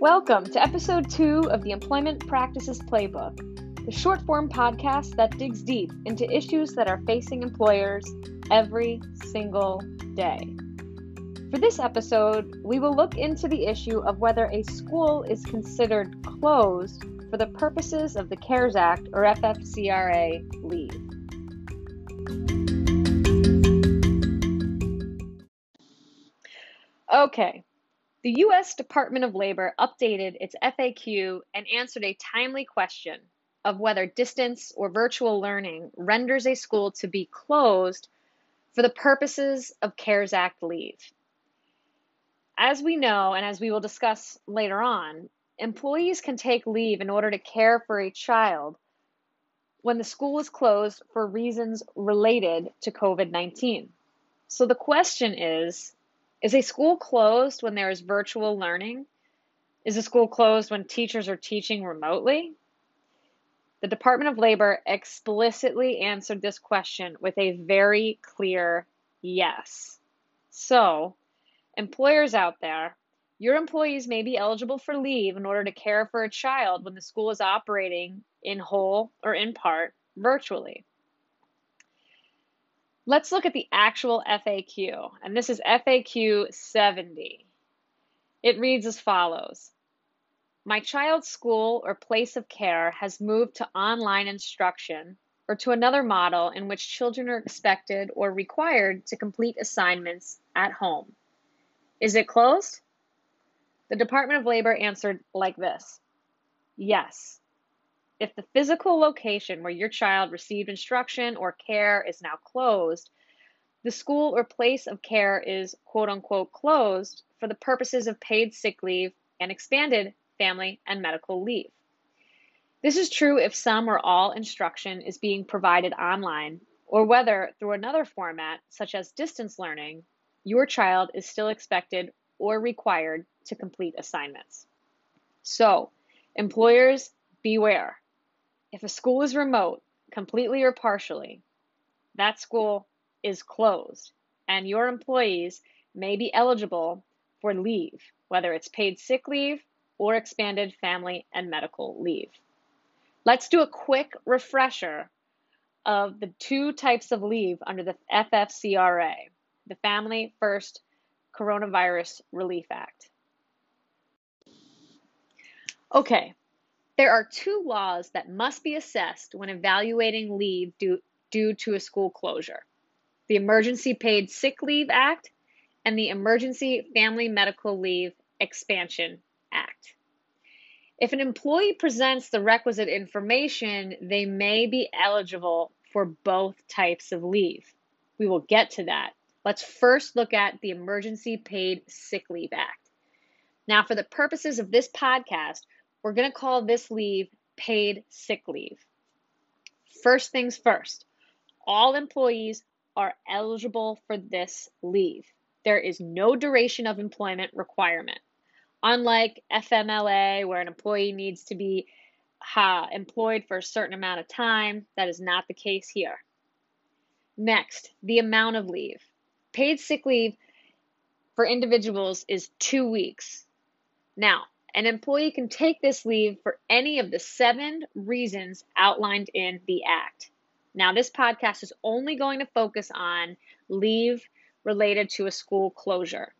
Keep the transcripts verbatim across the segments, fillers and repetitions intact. Welcome to episode two of the Employment Practices Playbook, the short form podcast that digs deep into issues that are facing employers every single day. For this episode, we will look into the issue of whether a school is considered closed for the purposes of the CARES Act or F F C R A leave. Okay. The U S Department of Labor updated its F A Q and answered a timely question of whether distance or virtual learning renders a school to be closed for the purposes of CARES Act leave. As we know, and as we will discuss later on, employees can take leave in order to care for a child when the school is closed for reasons related to COVID nineteen. So the question is, is a school closed when there is virtual learning? Is a school closed when teachers are teaching remotely? The Department of Labor explicitly answered this question with a very clear yes. So, employers out there, your employees may be eligible for leave in order to care for a child when the school is operating in whole or in part virtually. Let's look at the actual F A Q, and this is F A Q seventy. It reads as follows. My child's school or place of care has moved to online instruction or to another model in which children are expected or required to complete assignments at home. Is it closed? The Department of Labor answered like this. Yes. If the physical location where your child received instruction or care is now closed, the school or place of care is quote unquote closed for the purposes of paid sick leave and expanded family and medical leave. This is true if some or all instruction is being provided online or whether through another format such as distance learning, your child is still expected or required to complete assignments. So, employers, beware. If a school is remote, completely or partially, that school is closed and your employees may be eligible for leave, whether it's paid sick leave or expanded family and medical leave. Let's do a quick refresher of the two types of leave under the F F C R A, the Family First Coronavirus Relief Act. Okay. There are two laws that must be assessed when evaluating leave due, due to a school closure, the Emergency Paid Sick Leave Act and the Emergency Family Medical Leave Expansion Act. If an employee presents the requisite information, they may be eligible for both types of leave. We will get to that. Let's first look at the Emergency Paid Sick Leave Act. Now, for the purposes of this podcast, we're going to call this leave paid sick leave. First things first, all employees are eligible for this leave. There is no duration of employment requirement. Unlike F M L A, where an employee needs to be uh, employed for a certain amount of time, that is not the case here. Next, the amount of leave. Paid sick leave for individuals is two weeks. Now, an employee can take this leave for any of the seven reasons outlined in the Act. Now, this podcast is only going to focus on leave related to a school closure.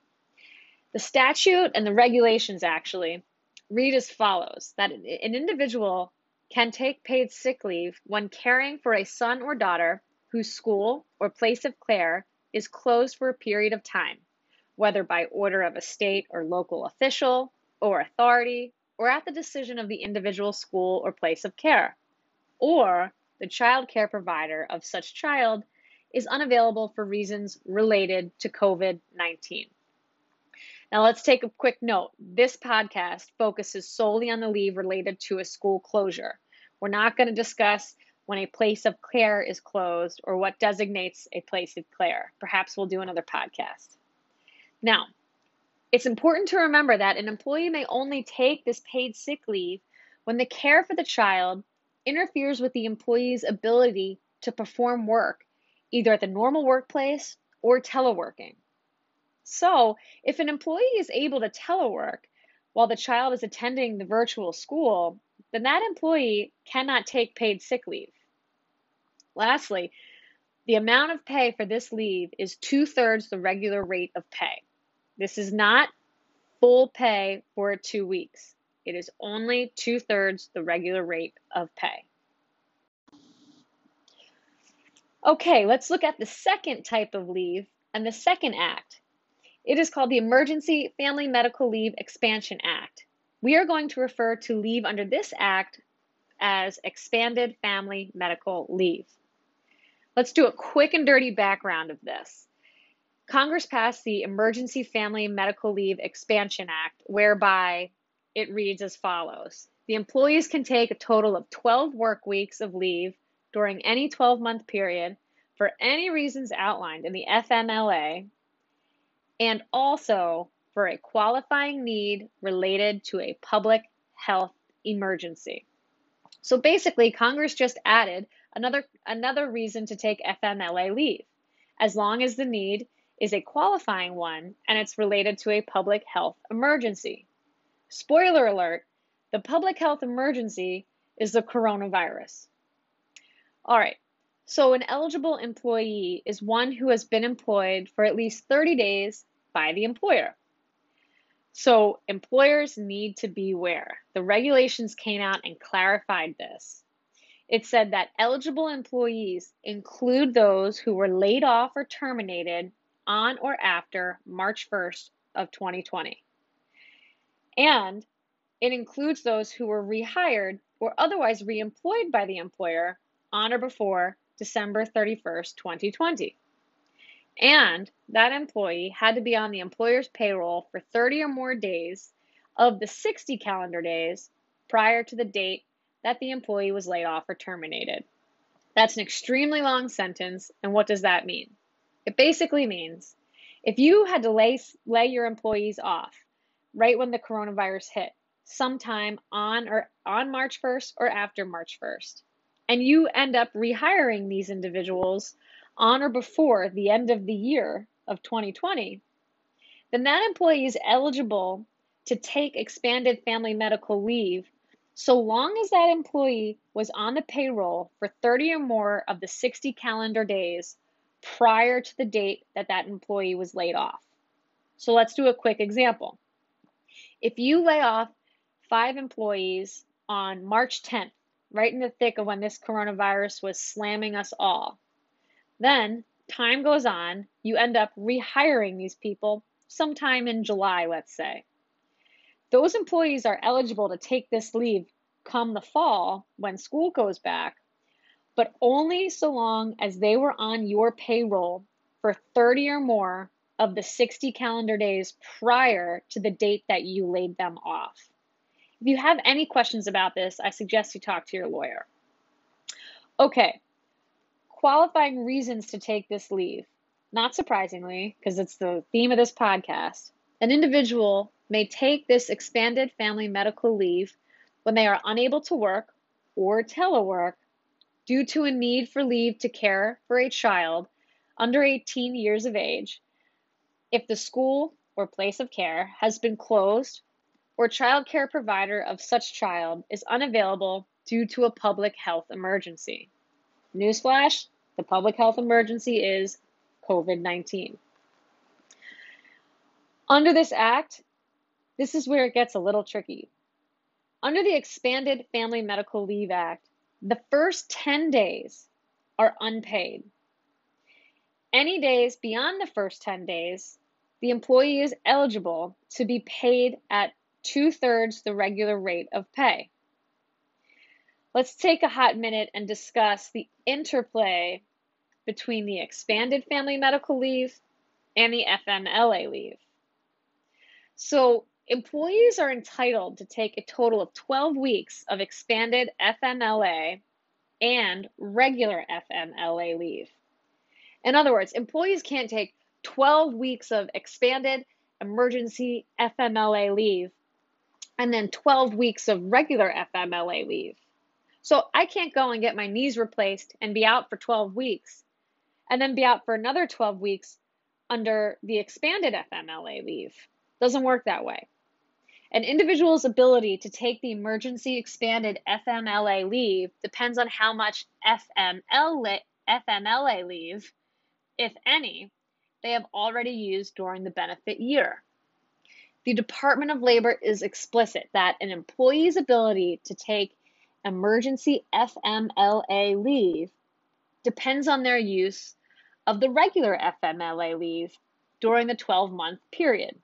The statute and the regulations actually read as follows, that an individual can take paid sick leave when caring for a son or daughter whose school or place of care is closed for a period of time, whether by order of a state or local official, or authority, or at the decision of the individual school or place of care, or the child care provider of such child is unavailable for reasons related to COVID nineteen. Now let's take a quick note. This podcast focuses solely on the leave related to a school closure. We're not going to discuss when a place of care is closed or what designates a place of care. Perhaps we'll do another podcast. Now, it's important to remember that an employee may only take this paid sick leave when the care for the child interferes with the employee's ability to perform work, either at the normal workplace or teleworking. So, if an employee is able to telework, while the child is attending the virtual school, then that employee cannot take paid sick leave. Lastly, the amount of pay for this leave is two-thirds the regular rate of pay. This is not full pay for two weeks. It is only two-thirds the regular rate of pay. Okay, let's look at the second type of leave and the second act. It is called the Emergency Family Medical Leave Expansion Act. We are going to refer to leave under this act as expanded family medical leave. Let's do a quick and dirty background of this. Congress passed the Emergency Family Medical Leave Expansion Act, whereby it reads as follows. The employees can take a total of twelve work weeks of leave during any twelve-month period for any reasons outlined in the F M L A, and also for a qualifying need related to a public health emergency. So basically, Congress just added another, another reason to take F M L A leave, as long as the need is a qualifying one and it's related to a public health emergency. Spoiler alert, the public health emergency is the coronavirus. All right, so an eligible employee is one who has been employed for at least thirty days by the employer. So employers need to beware. The regulations came out and clarified this. It said that eligible employees include those who were laid off or terminated on or after March first of twenty twenty. And it includes those who were rehired or otherwise reemployed by the employer on or before December thirty-first, twenty twenty. And that employee had to be on the employer's payroll for thirty or more days of the sixty calendar days prior to the date that the employee was laid off or terminated. That's an extremely long sentence, and what does that mean? It basically means if you had to lay, lay your employees off right when the coronavirus hit, sometime on or on March first or after March first, and you end up rehiring these individuals on or before the end of the year of twenty twenty, then that employee is eligible to take expanded family medical leave so long as that employee was on the payroll for thirty or more of the sixty calendar days prior to the date that that employee was laid off. So let's do a quick example. If you lay off five employees on March tenth, right in the thick of when this coronavirus was slamming us all. Then, time goes on, you end up rehiring these people sometime in July, let's say. Those employees are eligible to take this leave come the fall when school goes back, but only so long as they were on your payroll for thirty or more of the sixty calendar days prior to the date that you laid them off. If you have any questions about this, I suggest you talk to your lawyer. Okay, qualifying reasons to take this leave. Not surprisingly, because it's the theme of this podcast, an individual may take this expanded family medical leave when they are unable to work or telework due to a need for leave to care for a child under eighteen years of age if the school or place of care has been closed or child care provider of such child is unavailable due to a public health emergency. Newsflash, the public health emergency is COVID nineteen. Under this act, this is where it gets a little tricky. Under the Expanded Family Medical Leave Act, the first ten days are unpaid. Any days beyond the first ten days, the employee is eligible to be paid at two-thirds the regular rate of pay. Let's take a hot minute and discuss the interplay between the expanded family medical leave and the F M L A leave. So employees are entitled to take a total of twelve weeks of expanded F M L A and regular F M L A leave. In other words, employees can't take twelve weeks of expanded emergency F M L A leave and then twelve weeks of regular F M L A leave. So I can't go and get my knees replaced and be out for twelve weeks and then be out for another twelve weeks under the expanded F M L A leave. Doesn't work that way. An individual's ability to take the emergency expanded F M L A leave depends on how much F M L A, F M L A leave, if any, they have already used during the benefit year. The Department of Labor is explicit that an employee's ability to take emergency F M L A leave depends on their use of the regular F M L A leave during the twelve-month period.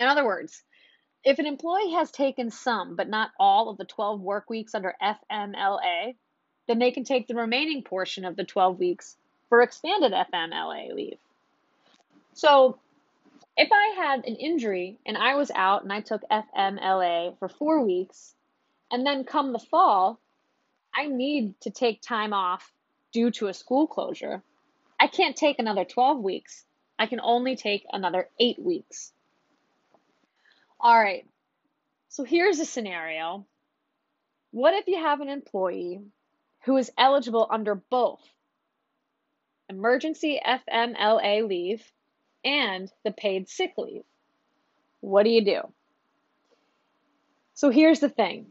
In other words, if an employee has taken some but not all of the twelve work weeks under F M L A, then they can take the remaining portion of the twelve weeks for expanded F M L A leave. So if I had an injury and I was out and I took F M L A for four weeks, and then come the fall, I need to take time off due to a school closure, I can't take another twelve weeks. I can only take another eight weeks. All right, so here's a scenario. What if you have an employee who is eligible under both emergency F M L A leave and the paid sick leave? What do you do? So here's the thing.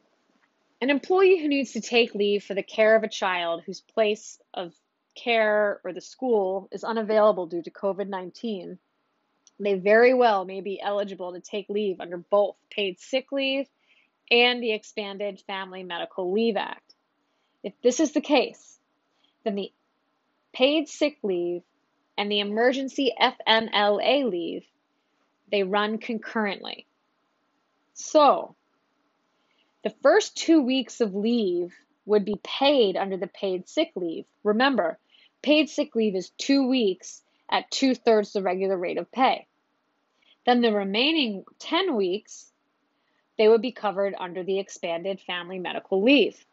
An employee who needs to take leave for the care of a child whose place of care or the school is unavailable due to COVID nineteen, they very well may be eligible to take leave under both paid sick leave and the expanded Family Medical Leave Act. If this is the case, then the paid sick leave and the emergency F M L A leave, they run concurrently. So the first two weeks of leave would be paid under the paid sick leave. Remember, paid sick leave is two weeks at two-thirds the regular rate of pay. Then the remaining ten weeks, they would be covered under the expanded family medical leave.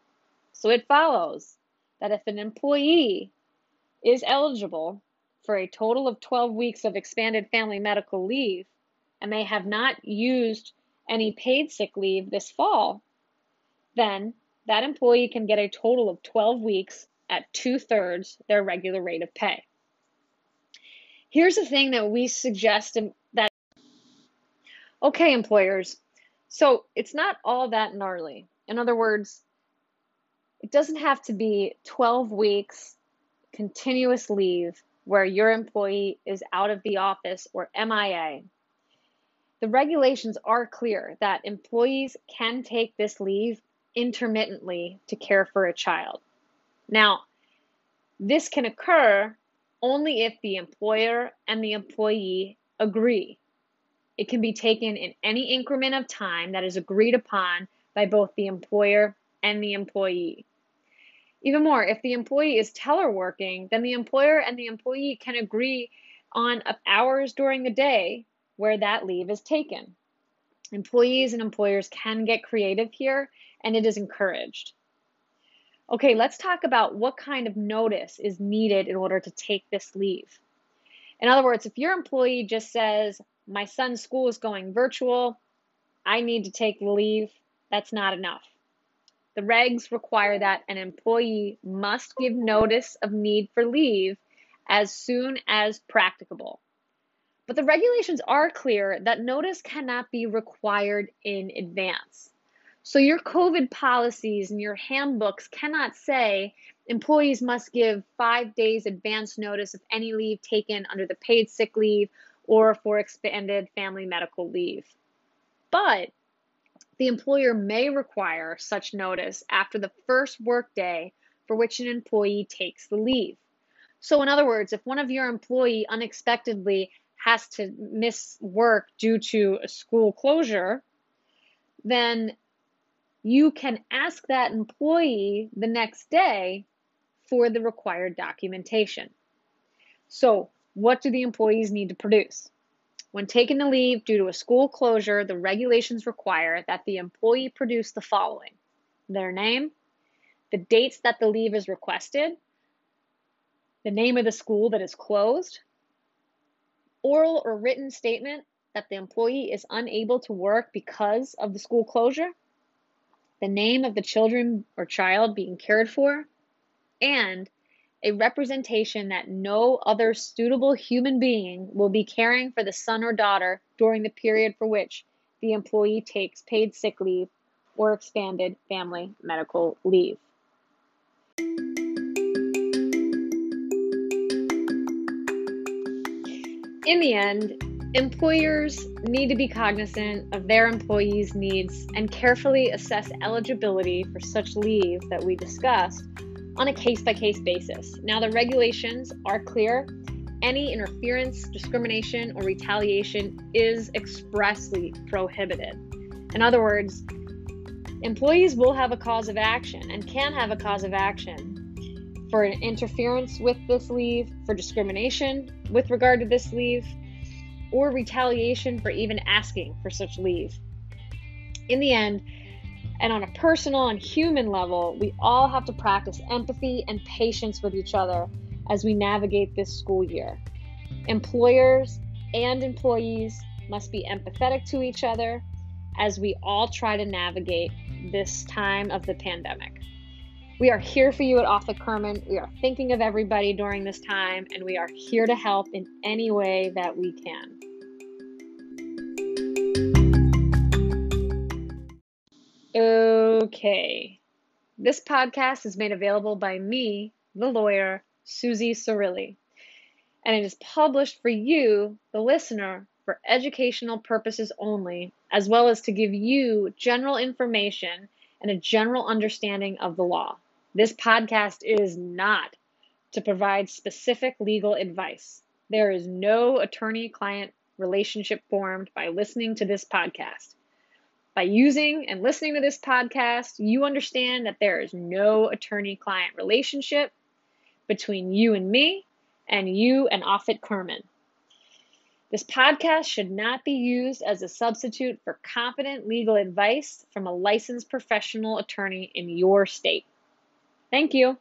So it follows that if an employee is eligible for a total of twelve weeks of expanded family medical leave, and they have not used any paid sick leave this fall, then that employee can get a total of twelve weeks at two-thirds their regular rate of pay. Here's the thing that we suggest that, okay, employers, so it's not all that gnarly. In other words, it doesn't have to be twelve weeks continuous leave where your employee is out of the office or M I A. The regulations are clear that employees can take this leave intermittently to care for a child. Now, this can occur only if the employer and the employee agree. It can be taken in any increment of time that is agreed upon by both the employer and the employee. Even more, if the employee is teleworking, then the employer and the employee can agree on hours during the day where that leave is taken. Employees and employers can get creative here, and it is encouraged. Okay, let's talk about what kind of notice is needed in order to take this leave. In other words, if your employee just says, my son's school is going virtual, I need to take leave, that's not enough. The regs require that an employee must give notice of need for leave as soon as practicable. But the regulations are clear that notice cannot be required in advance. So your COVID policies and your handbooks cannot say employees must give five days advance notice of any leave taken under the paid sick leave or for expanded family medical leave. But the employer may require such notice after the first workday for which an employee takes the leave. So in other words, if one of your employees unexpectedly has to miss work due to a school closure, then you can ask that employee the next day for the required documentation. So what do the employees need to produce? When taking the leave due to a school closure, the regulations require that the employee produce the following: their name, the dates that the leave is requested, the name of the school that is closed, oral or written statement that the employee is unable to work because of the school closure, the name of the children or child being cared for, and a representation that no other suitable human being will be caring for the son or daughter during the period for which the employee takes paid sick leave or expanded family medical leave. In the end, employers need to be cognizant of their employees' needs and carefully assess eligibility for such leave that we discussed on a case-by-case basis. Now, the regulations are clear. Any interference, discrimination, or retaliation is expressly prohibited. In other words, employees will have a cause of action and can have a cause of action for an interference with this leave, for discrimination with regard to this leave, or retaliation for even asking for such leave. In the end, and on a personal and human level, we all have to practice empathy and patience with each other as we navigate this school year. Employers and employees must be empathetic to each other as we all try to navigate this time of the pandemic. We are here for you at Offit Kurman. We are thinking of everybody during this time, and we are here to help in any way that we can. Okay. This podcast is made available by me, the lawyer, Susie Cerilli, and it is published for you, the listener, for educational purposes only, as well as to give you general information and a general understanding of the law. This podcast is not to provide specific legal advice. There is no attorney-client relationship formed by listening to this podcast. By using and listening to this podcast, you understand that there is no attorney-client relationship between you and me and you and Offit Kurman. This podcast should not be used as a substitute for competent legal advice from a licensed professional attorney in your state. Thank you.